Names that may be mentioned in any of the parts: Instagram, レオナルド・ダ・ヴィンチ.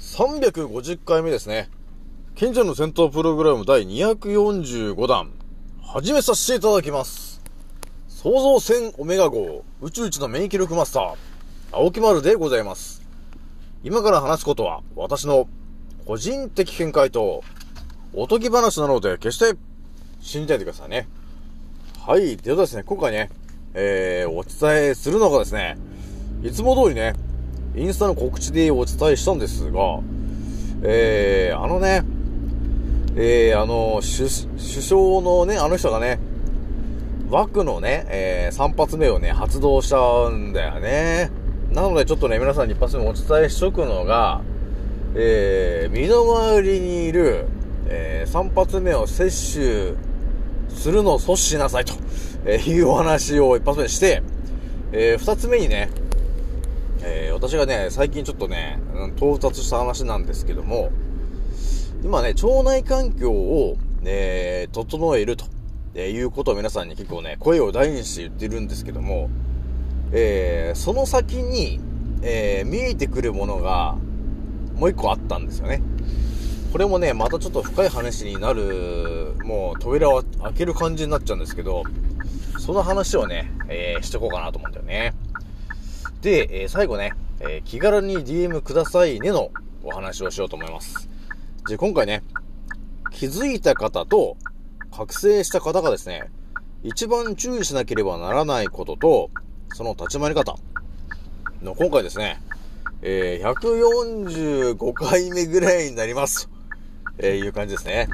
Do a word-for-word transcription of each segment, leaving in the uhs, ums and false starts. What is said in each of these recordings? さんびゃくごじゅっかいめですね。賢者の戦闘プログラムだいにひゃくよんじゅうごだん、始めさせていただきます。創造戦オメガ号宇宙一の免疫力マスター青木丸でございます。今から話すことは私の個人的見解とおとぎ話なので決して信じないでくださいね。はい、ではですね、今回ね、えー、お伝えするのがですね、いつも通りねインスタの告知でお伝えしたんですが、えー、あのね、えー、あの首相のね、あの人がね、枠のね、えー、さんぱつめをね、発動しちゃうんだよね。なのでちょっとね、皆さんに一発目お伝えしとくのが、えー、身の回りにいる、えー、さんぱつめを接種するのを阻止しなさいというお話を一発目にして、えー、ふたつめにね、えー、私がね、最近ちょっとね、到達した話なんですけども、今ね、腸内環境を、えー、整えると、えー、いうことを皆さんに結構ね、声を大にして言ってるんですけども、えー、その先に、えー、見えてくるものが、もう一個あったんですよね。これもね、またちょっと深い話になる、もう扉を開ける感じになっちゃうんですけど、その話をね、えー、しとこうかなと思うんだよね。で、えー、最後ね、えー、気軽に ディーエム くださいねのお話をしようと思います。で、今回ね、気づいた方と覚醒した方がですね、一番注意しなければならないことと、その立ち回り方の今回ですね、えー、ひゃくよんじゅうごかいめぐらいになります。えー、いう感じですね。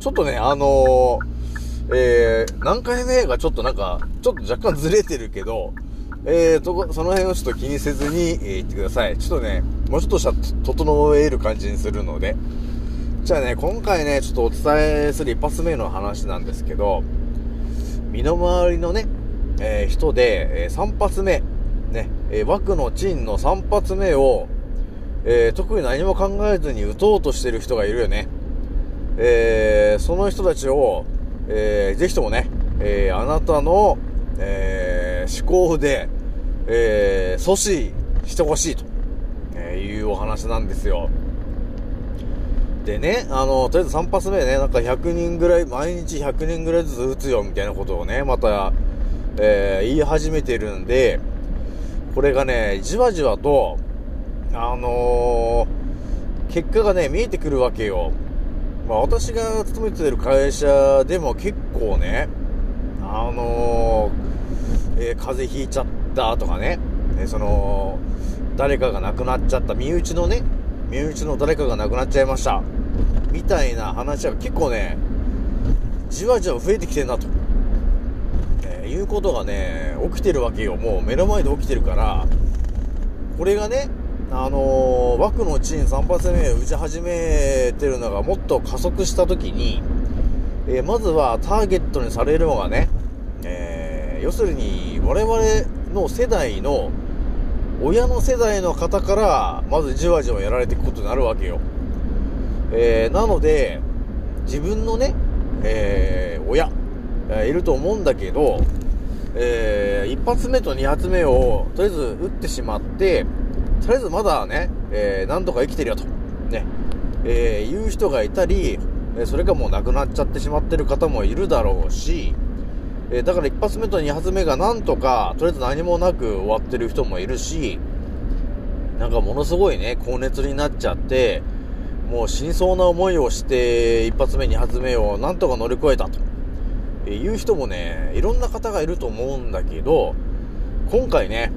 ちょっとね、あのー、えー、何回目がちょっとなんか、ちょっと若干ずれてるけど、えーと、その辺をちょっと気にせずに、えー、言ってください。ちょっとね、もうちょっとした整える感じにするので。じゃあね、今回ね、ちょっとお伝えする一発目の話なんですけど、身の回りのね、えー、人で、えー、さん発目、ね、えー、枠のチンのさん発目を、えー、特に何も考えずに打とうとしてる人がいるよね。えー、その人たちを、えー、ぜひともね、えー、あなたの、えー、思考で、えー、阻止してほしいと、えー、いうお話なんですよ。でね、あのとりあえずさん発目ね、なんかひゃくにんぐらい、毎日ひゃくにんぐらいずつ打つよみたいなことをね、また、えー、言い始めてるんで、これがねじわじわとあのー、結果がね見えてくるわけよ。まあ私が勤めてる会社でも結構ね、あのーえー、風邪ひいちゃったとかね、えー、その誰かが亡くなっちゃった、身内のね身内の誰かが亡くなっちゃいましたみたいな話が結構ねじわじわ増えてきてんなと、えー、いうことがね起きてるわけよ。もう目の前で起きてるから、これがね、あのー、枠のチンさん発目打ち始めてるのがもっと加速したときに、えー、まずはターゲットにされるのがね、えー、要するに我々の世代の親の世代の方からまずじわじわやられていくことになるわけよ。えー、なので自分のね、えー、親、えー、いると思うんだけど、えー、いち発目とに発目をとりあえず打ってしまって、とりあえずまだね、えー、なんとか生きてるよとね、えー、いう人がいたり、それかもう亡くなっちゃってしまってる方もいるだろうし、えー、だから一発目と二発目がなんとかとりあえず何もなく終わってる人もいるし、なんかものすごいね高熱になっちゃってもう死にそうな思いをして一発目二発目をなんとか乗り越えたという人もねいろんな方がいると思うんだけど、今回ね、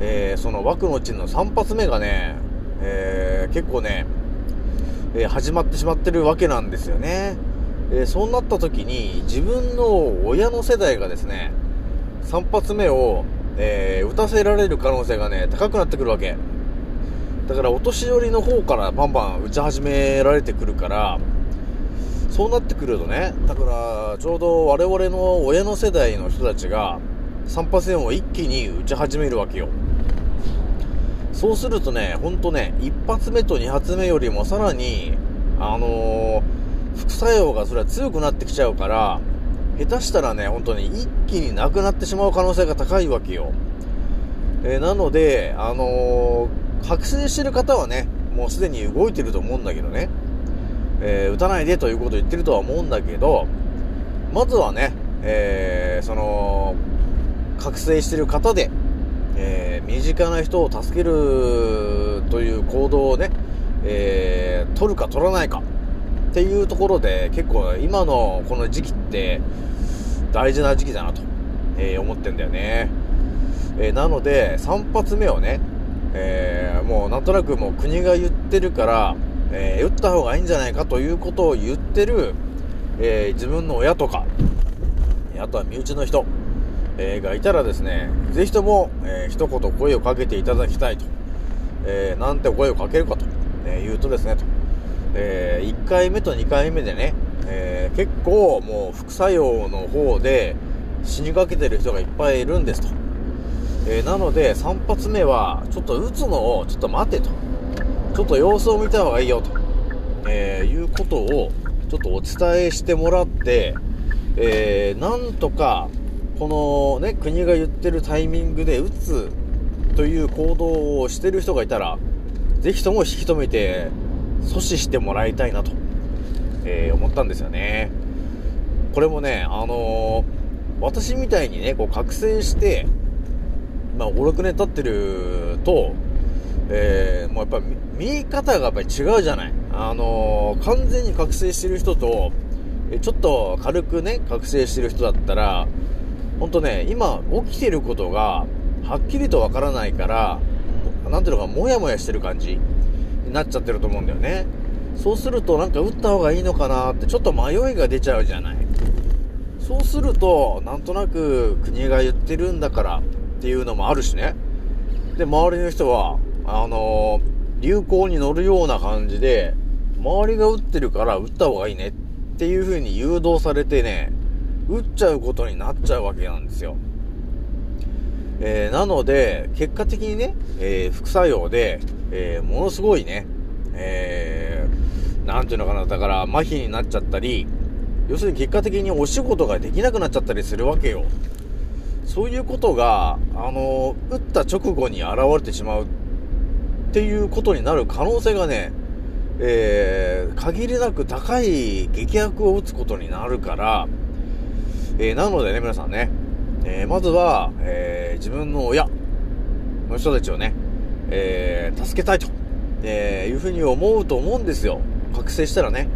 えー、その枠のうちのさん発目がね、えー、結構ね、えー、始まってしまってるわけなんですよね。えー、そうなった時に自分の親の世代がですねさん発目を、えー、打たせられる可能性がね高くなってくるわけだから、お年寄りの方からバンバン打ち始められてくるから、そうなってくるとね、だからちょうど我々の親の世代の人たちがさん発目を一気に打ち始めるわけよ。そうするとねほんとねいち発目とに発目よりもさらにあのー副作用がそれは強くなってきちゃうから、下手したらね本当に一気になくなってしまう可能性が高いわけよ。えー、なのであのー、覚醒してる方はねもうすでに動いてると思うんだけどね、えー、打たないでということを言ってるとは思うんだけど、まずはね、えー、その覚醒してる方で、えー、身近な人を助けるという行動をね、えー、取るか取らないかっていうところで結構今のこの時期って大事な時期だなと、えー、思ってんだよね。えー、なのでさん発目をね、えー、もうなんとなくもう国が言ってるから、えー、打った方がいいんじゃないかということを言ってる、えー、自分の親とかあとは身内の人、えー、がいたらですねぜひとも、えー、一言声をかけていただきたいと、えー、なんて声をかけるかと、えー、言うとですねとえー、いっかいめとにかいめでね、えー、結構もう副作用の方で死にかけてる人がいっぱいいるんですと、えー、なのでさん発目はちょっと打つのをちょっと待てと、ちょっと様子を見た方がいいよと、えー、いうことをちょっとお伝えしてもらって、えー、なんとかこのね国が言ってるタイミングで打つという行動をしてる人がいたらぜひとも引き止めて阻止してもらいたいなと、えー、思ったんですよね。これもね、あのー、私みたいにねこう覚醒して、まあ、ごろくねん経ってると、えー、もうやっぱ見え方がやっぱり違うじゃない、あのー、完全に覚醒してる人とちょっと軽くね覚醒してる人だったらほんとね今起きてることがはっきりとわからないからなんていうのかもやもやしてる感じなっちゃってると思うんだよね。そうするとなんか打った方がいいのかなってちょっと迷いが出ちゃうじゃない。そうするとなんとなく国が言ってるんだからっていうのもあるしね、で周りの人はあのー、流行に乗るような感じで周りが打ってるから打った方がいいねっていう風に誘導されてね打っちゃうことになっちゃうわけなんですよ。えー、なので結果的にね、えー、副作用で、えー、ものすごいね、えー、なんていうのかなだから麻痺になっちゃったり、要するに結果的にお仕事ができなくなっちゃったりするわけよ。そういうことがあの打った直後に現れてしまうっていうことになる可能性がね、えー、限りなく高い劇薬を打つことになるから、えー、なのでね皆さんねえー、まずは、えー、自分の親の人たちをね、えー、助けたいと、えー、いうふうに思うと思うんですよ。覚醒したらね、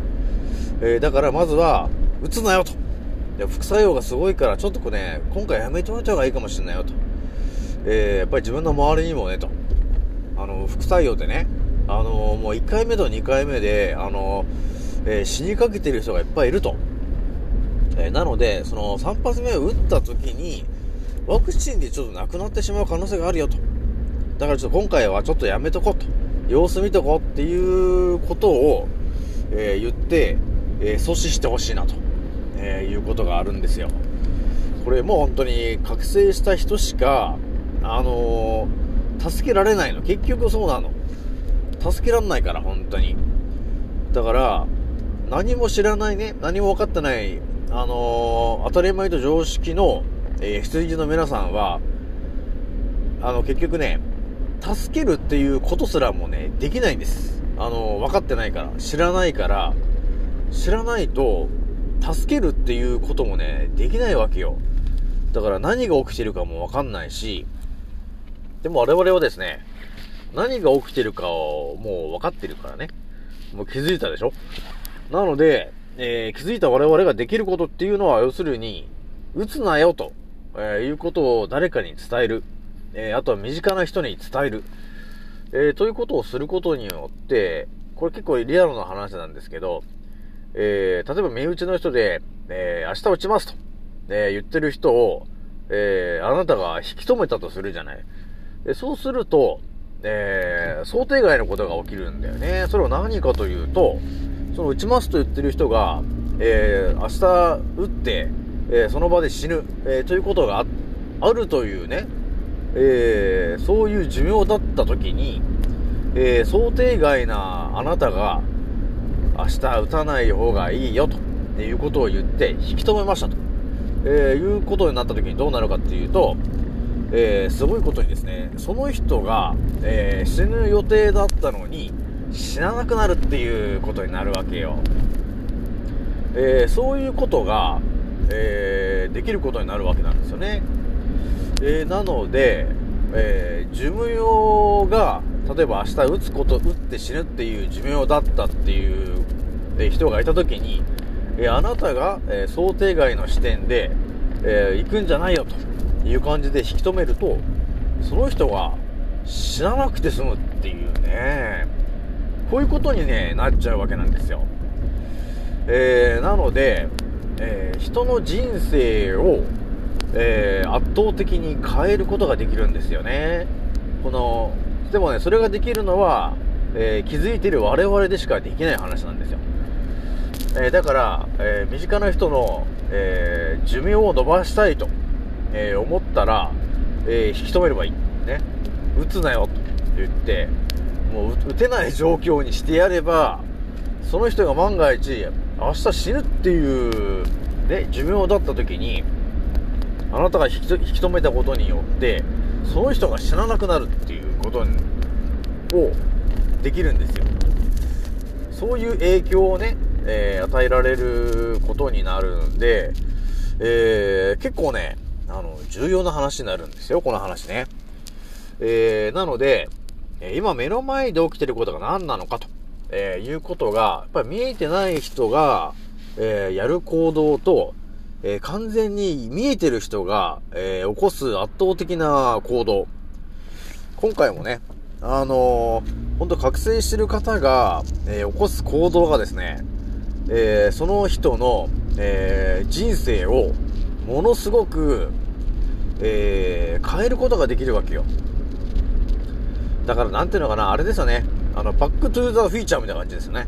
えー、だからまずは打つなよと、で副作用がすごいからちょっとこれ、ね、今回やめておいた方がいいかもしれないよと、えー、やっぱり自分の周りにもねとあの副作用でね、あのー、もういっかいめとにかいめで、あのーえー、死にかけてる人がいっぱいいると、えー、なのでそのさん発目を打った時にワクチンでちょっとなくなってしまう可能性があるよと、だからちょっと今回はちょっとやめとこうと様子見とこうっていうことを、えー、言って、えー、阻止してほしいなと、えー、いうことがあるんですよ。これもう本当に覚醒した人しかあのー、助けられないの、結局そうなの、助けられないから本当に。だから何も知らないね何も分かってないあのー、当たり前と常識の、えー、羊の皆さんはあの結局ね助けるっていうことすらもねできないんです。あのー、分かってないから知らないから知らないと助けるっていうこともねできないわけよ。だから何が起きてるかもわかんないし、でも我々はですね、何が起きてるかをもう分かってるからね、もう気づいたでしょ。なので、えー、気づいた我々ができることっていうのは、要するに打つなよと、えー、いうことを誰かに伝える、えー、あとは身近な人に伝える、えー、ということをすることによって、これ結構リアルな話なんですけど、えー、例えば身内の人で、えー、明日打ちますと、えー、言ってる人を、えー、あなたが引き止めたとするじゃない。でそうすると、えー、想定外のことが起きるんだよね。それは何かというと、その打ちますと言ってる人が、えー、明日打って、えー、その場で死ぬ、えー、ということが あ, あるというね、えー、そういう寿命だった時に、えー、想定外なあなたが明日打たない方がいいよということを言って引き止めましたと、えー、いうことになった時にどうなるかっていうと、えー、すごいことにですね、その人が、えー、死ぬ予定だったのに死ななくなるっていうことになるわけよ。えー、そういうことが、えー、できることになるわけなんですよね。えー、なので、えー、寿命が、例えば明日打つこと打って死ぬっていう寿命だったっていう、えー、人がいたときに、えー、あなたが、えー、想定外の視点で、えー、行くんじゃないよという感じで引き止めると、その人が死ななくて済むっていうね、こういうことに、ね、なっちゃうわけなんですよ。えー、なので、えー、人の人生を、えー、圧倒的に変えることができるんですよね。このでもね、それができるのは、えー、気づいている我々でしかできない話なんですよ。えー、だから、えー、身近な人の、えー、寿命を伸ばしたいとえー、思ったら、えー、引き止めればいい、ね、打つなよと言ってもう打てない状況にしてやれば、その人が万が一明日死ぬっていう、ね、寿命だった時にあなたが引き、引き止めたことによってその人が死ななくなるっていうことをできるんですよ。そういう影響をね、えー、与えられることになるんで、えー、結構ねあの重要な話になるんですよ、この話ね。えー、なので、えー、今目の前で起きてることが何なのかと、えー、いうことがやっぱり見えてない人が、えー、やる行動と、えー、完全に見えてる人が、えー、起こす圧倒的な行動。今回もねあのー、本当覚醒してる方が、えー、起こす行動がですね、えー、その人の、えー、人生をものすごく、えー、変えることができるわけよ。だからなんていうのかな、あれですよね、あのバックトゥーザフューチャーみたいな感じですよね。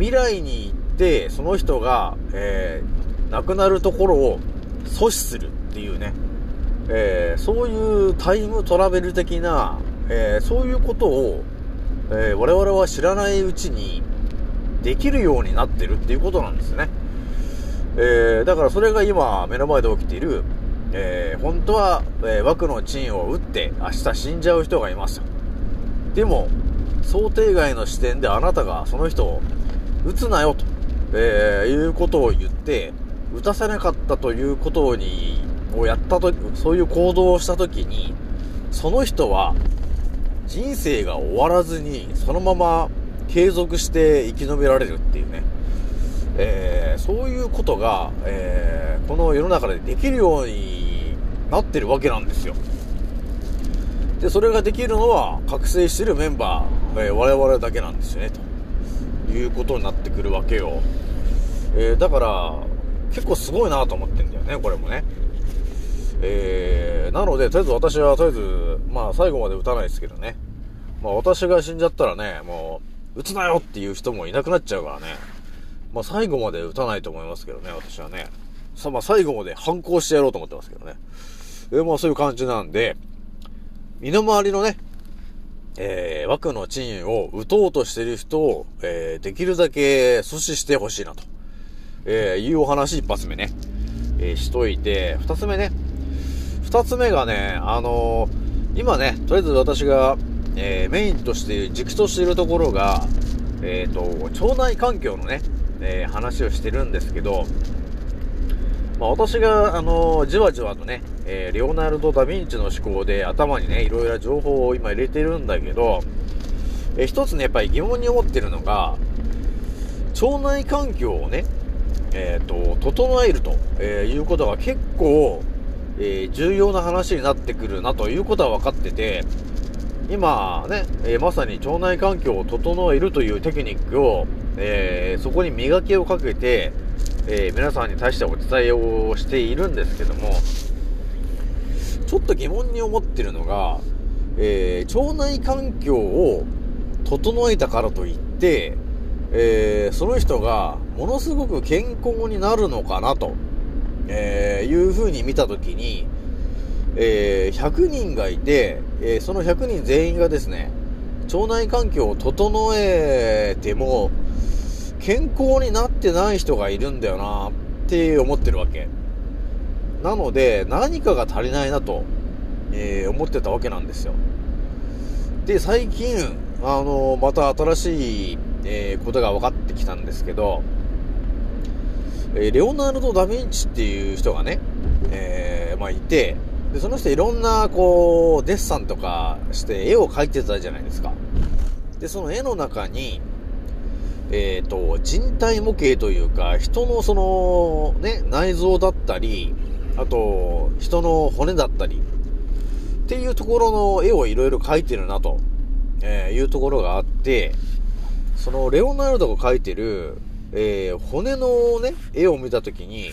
未来に行ってその人が、えー、亡くなるところを阻止するっていうね、えー、そういうタイムトラベル的な、えー、そういうことを、えー、我々は知らないうちにできるようになってるっていうことなんですね。えー、だからそれが今目の前で起きている、えー、本当は、えー、枠のチンを打って明日死んじゃう人がいます。でも想定外の視点であなたがその人を打つなよと、えー、いうことを言って打たせなかったということにをやったと、そういう行動をしたときにその人は人生が終わらずにそのまま継続して生き延びられるっていうね、えー、そういうことが、えー、この世の中でできるようになってるわけなんですよ。で、それができるのは覚醒してるメンバー、えー、我々だけなんですよねということになってくるわけよ。えー、だから結構すごいなと思ってんだよね、これもね。えー、なのでとりあえず私はとりあえずまあ最後まで打たないですけどね、まあ、私が死んじゃったらね、もう打つなよっていう人もいなくなっちゃうからね、まあ、最後まで打たないと思いますけどね、私はね。さ、まあ、最後まで反抗してやろうと思ってますけどね。で、まあ、そういう感じなんで、身の回りのね、えー、枠のチンを打とうとしてる人を、えー、できるだけ阻止してほしいなと、えー、いうお話一発目ね、えー、しといて、二つ目ね。二つ目がね、あのー、今ね、とりあえず私が、えー、メインとして、軸としているところが、えっと、腸内環境のね、えー、話をしてるんですけど、まあ、私が、あのー、じわじわとね、えー、レオナルド・ダ・ヴィンチの思考で頭にね、いろいろな情報を今入れてるんだけど、えー、一つね、やっぱり疑問に思ってるのが、腸内環境をね、えーと、整えると、えー、いうことが結構、えー、重要な話になってくるなということは分かってて、今ね、えー、まさに腸内環境を整えるというテクニックを、えー、そこに磨きをかけて、えー、皆さんに対してお伝えをしているんですけども、ちょっと疑問に思ってるのが、えー、腸内環境を整えたからといって、えー、その人がものすごく健康になるのかなと、えー、いうふうに見たときに、えー、ひゃくにんがいて、えー、そのひゃくにん全員がですね、腸内環境を整えても健康になってない人がいるんだよなって思ってるわけなので、何かが足りないなと、えー、思ってたわけなんですよ。で、最近あのまた新しい、えー、ことが分かってきたんですけど、えー、レオナルド・ダ・ヴィンチっていう人がね、えー、まあいて、でその人いろんなこうデッサンとかして絵を描いてたじゃないですか。でその絵の中に、えー、と人体模型というか、人のその、ね、内臓だったり、あと人の骨だったりっていうところの絵をいろいろ描いてるなと、えー、いうところがあって、そのレオナルドが描いてる、えー、骨の、ね、絵を見たときに、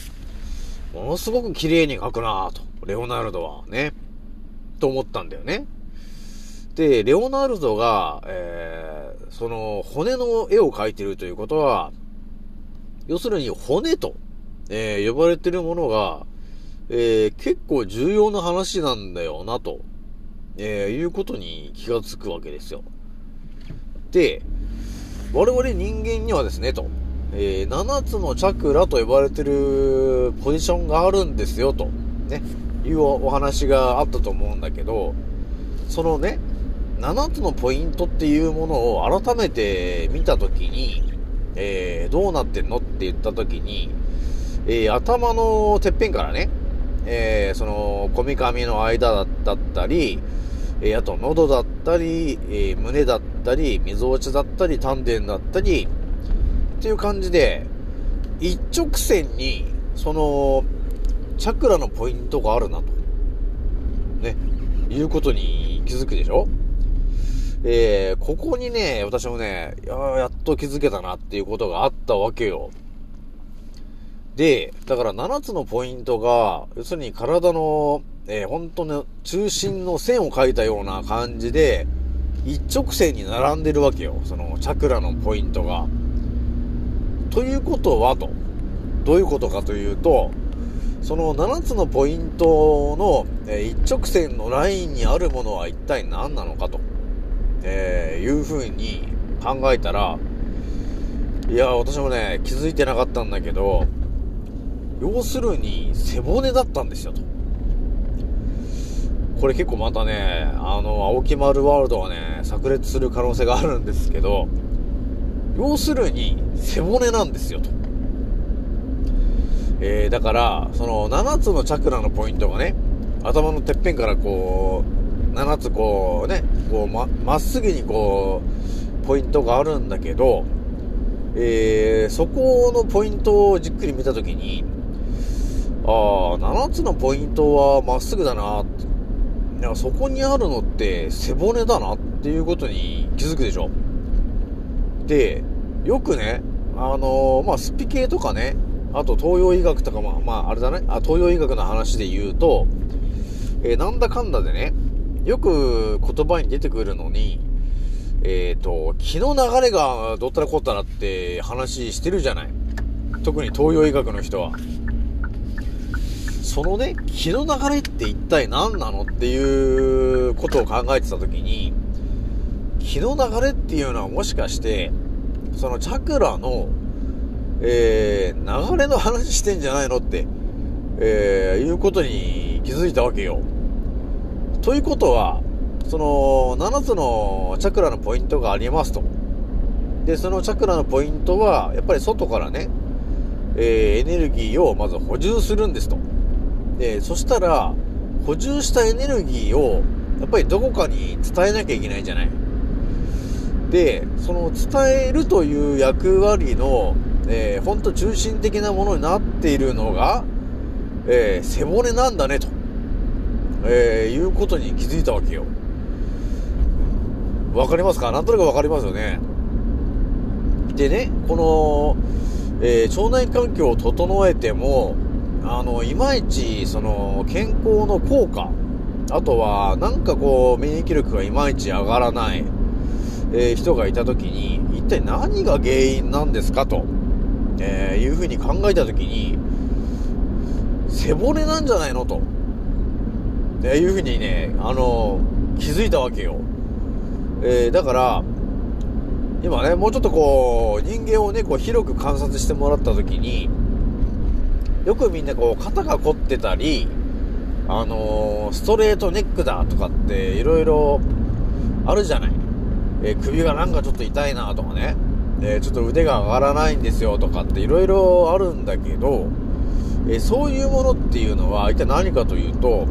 ものすごく綺麗に描くなぁと、レオナルドはね、と思ったんだよね。で、レオナルドが、えー、その骨の絵を描いてるということは、要するに骨と、えー、呼ばれてるものが、えー、結構重要な話なんだよなと、えー、いうことに気がつくわけですよ。で、我々人間にはですねと、えー、ななつのチャクラと呼ばれてるポジションがあるんですよと、ね、いうお話があったと思うんだけど、そのね、ななつのポイントっていうものを改めて見たときに、えー、どうなってんのって言ったときに、えー、頭のてっぺんからね、えー、そのこみかみの間だったり、えー、あと喉だったり、えー、胸だったり、みぞおちだったり、丹田だったりっていう感じで、一直線にそのチャクラのポイントがあるなと、ね、いうことに気づくでしょ。えー、ここにね、私もね、や, やっと気づけたなっていうことがあったわけよ。で、だからななつのポイントが、要するに体の、えー、本当の中心の線を描いたような感じで一直線に並んでるわけよ、そのチャクラのポイントが。ということはと、どういうことかというと、そのななつのポイントの、えー、一直線のラインにあるものは一体何なのかと、えー、いうふうに考えたら、いや私もね気づいてなかったんだけど、要するに背骨だったんですよと。これ結構またね、あの青木丸ワールドはね炸裂する可能性があるんですけど、要するに背骨なんですよと。えー、だからそのななつのチャクラのポイントがね、頭のてっぺんからこうななつこうね、こう ま, まっすぐにこうポイントがあるんだけど、えー、そこのポイントをじっくり見たときに、ああななつのポイントはまっすぐだなって、いやそこにあるのって背骨だなっていうことに気づくでしょ。で、よくね、あのー、まあ、スピ系とかね、あと東洋医学とかも、まあ、あれだね、あ、東洋医学の話で言うと、えー、なんだかんだでね、よく言葉に出てくるのに、えっと、気の流れがどったらこったらって話してるじゃない。特に東洋医学の人は。そのね、気の流れって一体何なのっていうことを考えてたときに、気の流れっていうのはもしかしてそのチャクラの、えー、流れの話してんじゃないのって、えー、いうことに気づいたわけよ。ということはそのななつのチャクラのポイントがありますと、でそのチャクラのポイントはやっぱり外からね、えー、エネルギーをまず補充するんですと。でそしたら補充したエネルギーをやっぱりどこかに伝えなきゃいけないじゃない。でその伝えるという役割の、えー、ほんと中心的なものになっているのが、えー、背骨なんだねと、えー、いうことに気づいたわけよ。わかりますか？なんとなくわかりますよね。でね、この、えー、腸内環境を整えてもあのいまいちその健康の効果、あとはなんかこう免疫力がいまいち上がらない、えー、人がいたときに一体何が原因なんですかと、えー、いうふうに考えたときに背骨なんじゃないのと、えー、いうふうにね、あのー、気づいたわけよ。えー、だから今ねもうちょっとこう人間をねこう広く観察してもらったときによくみんなこう肩が凝ってたり、あのー、ストレートネックだとかっていろいろあるじゃない、えー、首がなんかちょっと痛いなとかね、えー、ちょっと腕が上がらないんですよとかっていろいろあるんだけど、えー、そういうものっていうのは一体何かというと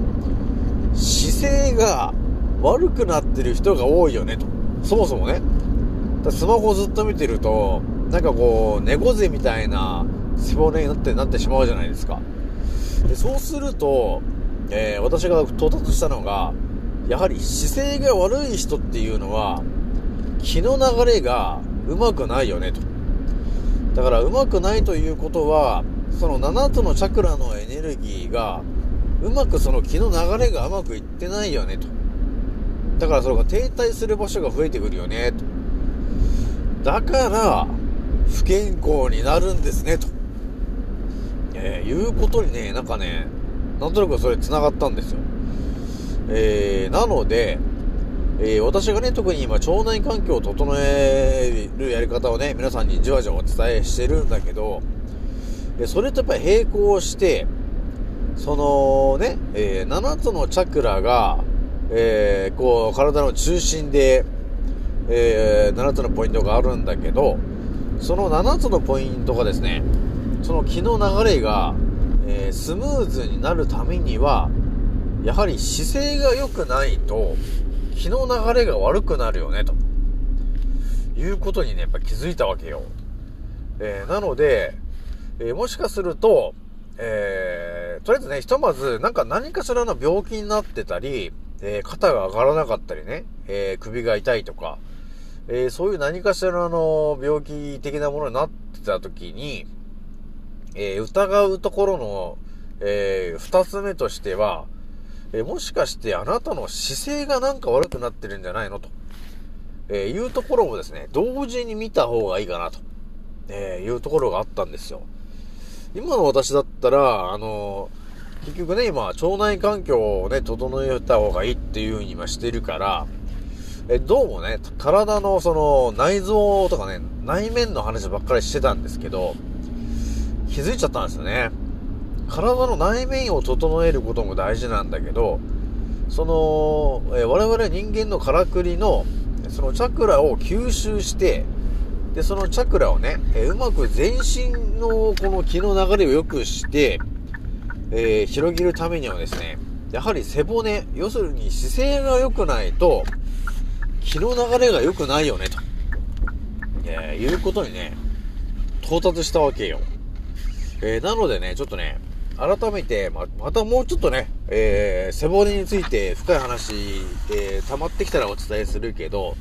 姿勢が悪くなってる人が多いよねと。そもそもねスマホをずっと見てるとなんかこう猫背みたいな背骨になってなってしまうじゃないですか。でそうすると、えー、私が到達したのがやはり姿勢が悪い人っていうのは気の流れがうまくないよねと。だからうまくないということはそのななつのチャクラのエネルギーがうまくその気の流れがうまくいってないよねと。だからそれが停滞する場所が増えてくるよねと。だから不健康になるんですねと、えー、いうことにねなんかねなんとなくそれつながったんですよ。えー、なので、えー、私がね特に今腸内環境を整えるやり方をね皆さんにじわじわお伝えしてるんだけど、それとやっぱり並行してそのね、えー、ななつのチャクラが、えー、こう体の中心で、えー、ななつのポイントがあるんだけど、そのななつのポイントがですねその気の流れが、えー、スムーズになるためにはやはり姿勢が良くないと気の流れが悪くなるよねということにねやっぱ気づいたわけよ。えー、なので、えー、もしかすると、えー、とりあえずねひとまずなんか何かしらの病気になってたり、えー、肩が上がらなかったりね、えー、首が痛いとか、えー、そういう何かしらの病気的なものになってた時に、えー、疑うところの、えー、二つ目としては、えー、もしかしてあなたの姿勢がなんか悪くなってるんじゃないのと、えー、いうところをですね同時に見た方がいいかなと、えー、いうところがあったんですよ。今の私だったらあのー、結局ね今腸内環境をね整えた方がいいっていう風に今してるからえどうもね体のその内臓とかね内面の話ばっかりしてたんですけど気づいちゃったんですよね。体の内面を整えることも大事なんだけどそのえ我々人間のからくりのそのチャクラを吸収してでそのチャクラをねえうまく全身のこの気の流れを良くして、えー、広げるためにはですねやはり背骨要するに姿勢が良くないと気の流れが良くないよねと、えー、いうことにね到達したわけよ。えー、なのでねちょっとね改めて ま, またもうちょっとね、えー、背骨について深い話、えー、溜まってきたらお伝えするけど、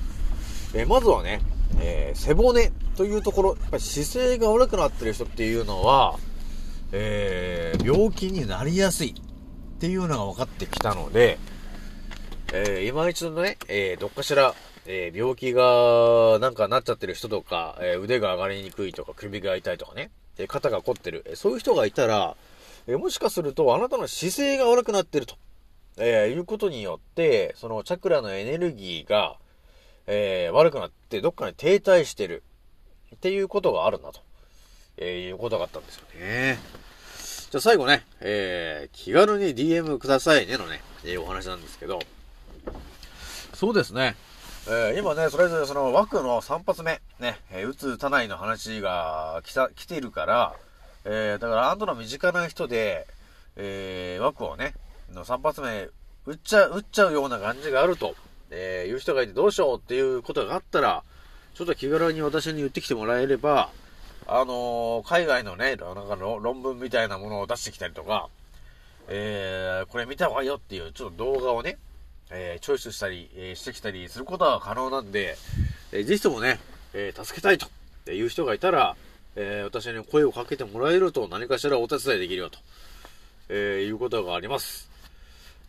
えー、まずはね、えー、背骨というところやっぱり姿勢が悪くなってる人っていうのは、えー、病気になりやすいっていうのが分かってきたのでえー、今一度ね、えー、どっかしら、えー、病気がなんかなっちゃってる人とか、えー、腕が上がりにくいとか首が痛いとかね、えー、肩が凝ってる、えー、そういう人がいたら、えー、もしかするとあなたの姿勢が悪くなってると、えー、いうことによってそのチャクラのエネルギーが、えー、悪くなってどっかに停滞してるっていうことがあるなと、えー、いうことがあったんですよね。じゃあ最後ね、えー、気軽に ディーエム くださいねのね、えー、お話なんですけどそうですね、えー、今ね、それぞれその枠のさん発目、ね、えー、打つ打たないの話が来た、来ているから、えー、だから、アンドの身近な人で、えー、枠をね、のさん発目、打っちゃ、打っちゃうような感じがあると、えー、いう人がいてどうしようっていうことがあったら、ちょっと気軽に私に言ってきてもらえれば、あのー、海外のね、なんかの論文みたいなものを出してきたりとか、えー、これ見た方がいいよっていう、ちょっと動画をね、えー、チョイスしたり、えー、してきたりすることは可能なんで、えー、ぜひともね、えー、助けたいとっていう人がいたら、えー、私に声をかけてもらえると何かしらお手伝いできるよと、えー、いうことがあります。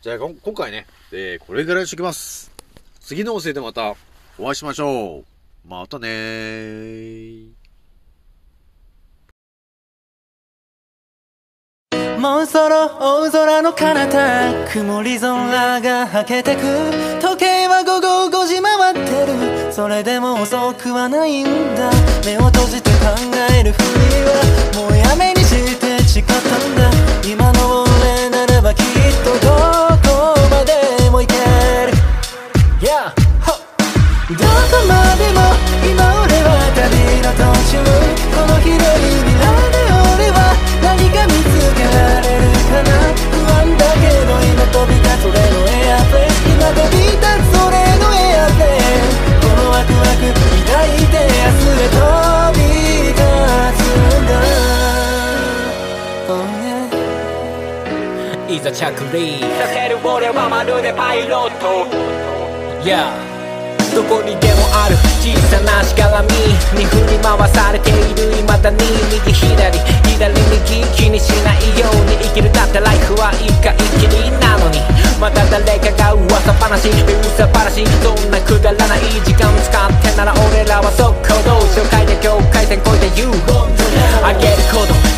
じゃあ、今回ね、えー、これぐらいにしときます。次の音声でまたお会いしましょう。またねー。もうそろ大空の彼方、曇り空がはけてく。時計は午後ごじ回ってる。それでも遅くはないんだ。目を閉じて考えるふりはもうやめにして誓ったんだ。今の俺ならばきっとどこまでも行ける。 Yeah. どこまでも今俺は旅の途中。この広い未来で何が見つけられるかな。不安だけど今飛び立つ俺のエアフェイス。今飛び立つ俺のエアフェイス。このワクワク抱いて明日へ飛び立つんだ、oh yeah. いざ着陸させる俺はまるでパイロット、yeah.どこにでもある小さなしがらみに振り回されている。未だに右左左右気にしないように生きる。だってライフは一回きりなのにまた誰かが噂話噂話。どんなくだらない時間使ってなら俺らは速攻動。紹介で境界線越えて言うあげること